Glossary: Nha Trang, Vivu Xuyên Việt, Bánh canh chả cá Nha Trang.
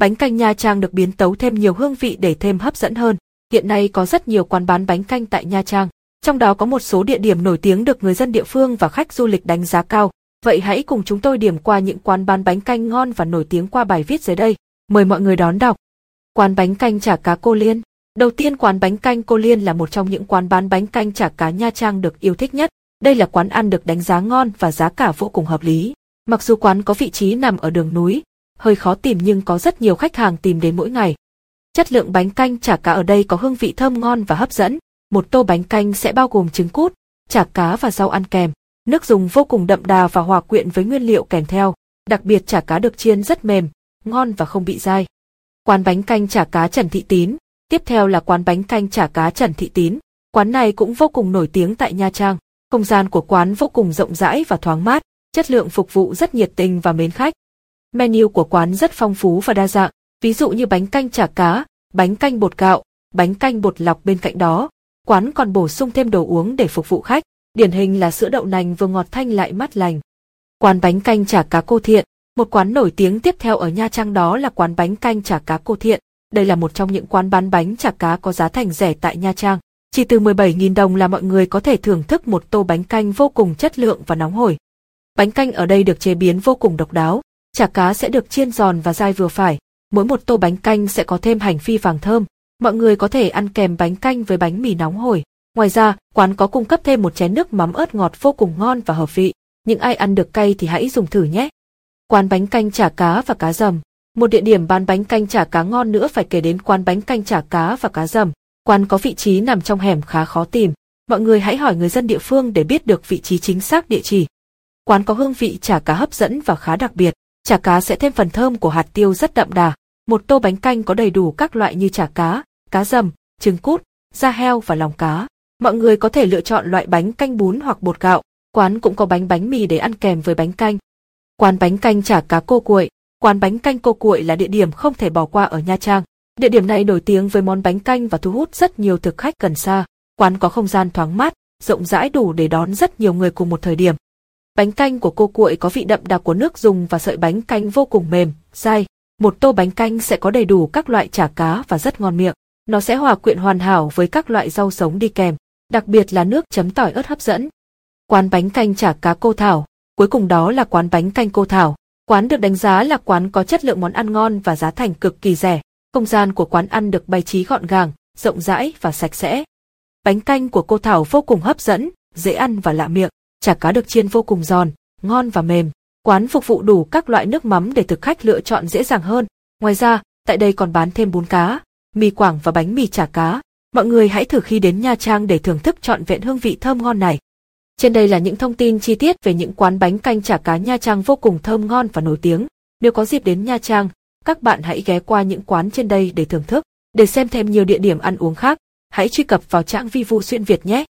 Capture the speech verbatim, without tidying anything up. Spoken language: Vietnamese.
Bánh canh Nha Trang được biến tấu thêm nhiều hương vị để thêm hấp dẫn hơn. Hiện nay có rất nhiều quán bán bánh canh tại Nha Trang, trong đó có một số địa điểm nổi tiếng được người dân địa phương và khách du lịch đánh giá cao. Vậy hãy cùng chúng tôi điểm qua những quán bán bánh canh ngon và nổi tiếng qua bài viết dưới đây. Mời mọi người đón đọc. Quán bánh canh chả cá Cô Liên. Đầu tiên, quán bánh canh Cô Liên là một trong những quán bán bánh canh chả cá Nha Trang được yêu thích nhất. Đây là quán ăn được đánh giá ngon và giá cả vô cùng hợp lý. Mặc dù quán có vị trí nằm ở đường núi, hơi khó tìm nhưng có rất nhiều khách hàng tìm đến mỗi ngày. Chất lượng bánh canh chả cá ở đây có hương vị thơm ngon và hấp dẫn. Một tô bánh canh sẽ bao gồm trứng cút, chả cá và rau ăn kèm. Nước dùng vô cùng đậm đà và hòa quyện với nguyên liệu kèm theo. Đặc biệt chả cá được chiên rất mềm, ngon và không bị dai. Quán bánh canh chả cá Trần Thị Tín. Tiếp theo là quán bánh canh chả cá Trần Thị Tín. Quán này cũng vô cùng nổi tiếng tại Nha Trang. Không gian của quán vô cùng rộng rãi và thoáng mát. Chất lượng phục vụ rất nhiệt tình và mến khách. Menu của quán rất phong phú và đa dạng, ví dụ như bánh canh chả cá, bánh canh bột gạo, bánh canh bột lọc. Bên cạnh đó, quán còn bổ sung thêm đồ uống để phục vụ khách, điển hình là sữa đậu nành vừa ngọt thanh lại mát lành. Quán bánh canh chả cá Cô Thiện, một quán nổi tiếng tiếp theo ở Nha Trang đó là quán bánh canh chả cá Cô Thiện. Đây là một trong những quán bán bánh chả cá có giá thành rẻ tại Nha Trang. Chỉ từ mười bảy nghìn đồng là mọi người có thể thưởng thức một tô bánh canh vô cùng chất lượng và nóng hổi. Bánh canh ở đây được chế biến vô cùng độc đáo. Chả cá sẽ được chiên giòn và dai vừa phải. Mỗi một tô bánh canh sẽ có thêm hành phi vàng thơm. Mọi người có thể ăn kèm bánh canh với bánh mì nóng hổi. Ngoài ra, quán có cung cấp thêm một chén nước mắm ớt ngọt vô cùng ngon và hợp vị. Những ai ăn được cay thì hãy dùng thử nhé. Quán bánh canh chả cá và cá dầm. Một địa điểm bán bánh canh chả cá ngon nữa phải kể đến quán bánh canh chả cá và cá dầm. Quán có vị trí nằm trong hẻm khá khó tìm. Mọi người hãy hỏi người dân địa phương để biết được vị trí chính xác địa chỉ. Quán có hương vị chả cá hấp dẫn và khá đặc biệt. Chả cá sẽ thêm phần thơm của hạt tiêu rất đậm đà. Một tô bánh canh có đầy đủ các loại như chả cá, cá dầm, trứng cút, da heo và lòng cá. Mọi người có thể lựa chọn loại bánh canh bún hoặc bột gạo. Quán cũng có bánh bánh mì để ăn kèm với bánh canh. Quán bánh canh chả cá Cô Cuội. Quán bánh canh Cô Cuội là địa điểm không thể bỏ qua ở Nha Trang. Địa điểm này nổi tiếng với món bánh canh và thu hút rất nhiều thực khách gần xa. Quán có không gian thoáng mát, rộng rãi đủ để đón rất nhiều người cùng một thời điểm. Bánh canh của Cô Cuội có vị đậm đà của nước dùng và sợi bánh canh vô cùng mềm, dai. Một tô bánh canh sẽ có đầy đủ các loại chả cá và rất ngon miệng. Nó sẽ hòa quyện hoàn hảo với các loại rau sống đi kèm, đặc biệt là nước chấm tỏi ớt hấp dẫn. Quán bánh canh chả cá Cô Thảo. Cuối cùng đó là quán bánh canh Cô Thảo. Quán được đánh giá là quán có chất lượng món ăn ngon và giá thành cực kỳ rẻ. Không gian của quán ăn được bày trí gọn gàng, rộng rãi và sạch sẽ. Bánh canh của Cô Thảo vô cùng hấp dẫn, dễ ăn và lạ miệng. Chả cá được chiên vô cùng giòn, ngon và mềm. Quán phục vụ đủ các loại nước mắm để thực khách lựa chọn dễ dàng hơn. Ngoài ra, tại đây còn bán thêm bún cá, mì Quảng và bánh mì chả cá. Mọi người hãy thử khi đến Nha Trang để thưởng thức trọn vẹn hương vị thơm ngon này. Trên đây là những thông tin chi tiết về những quán bánh canh chả cá Nha Trang vô cùng thơm ngon và nổi tiếng. Nếu có dịp đến Nha Trang, các bạn hãy ghé qua những quán trên đây để thưởng thức. Để xem thêm nhiều địa điểm ăn uống khác, hãy truy cập vào trang Vivu Xuyên Việt nhé.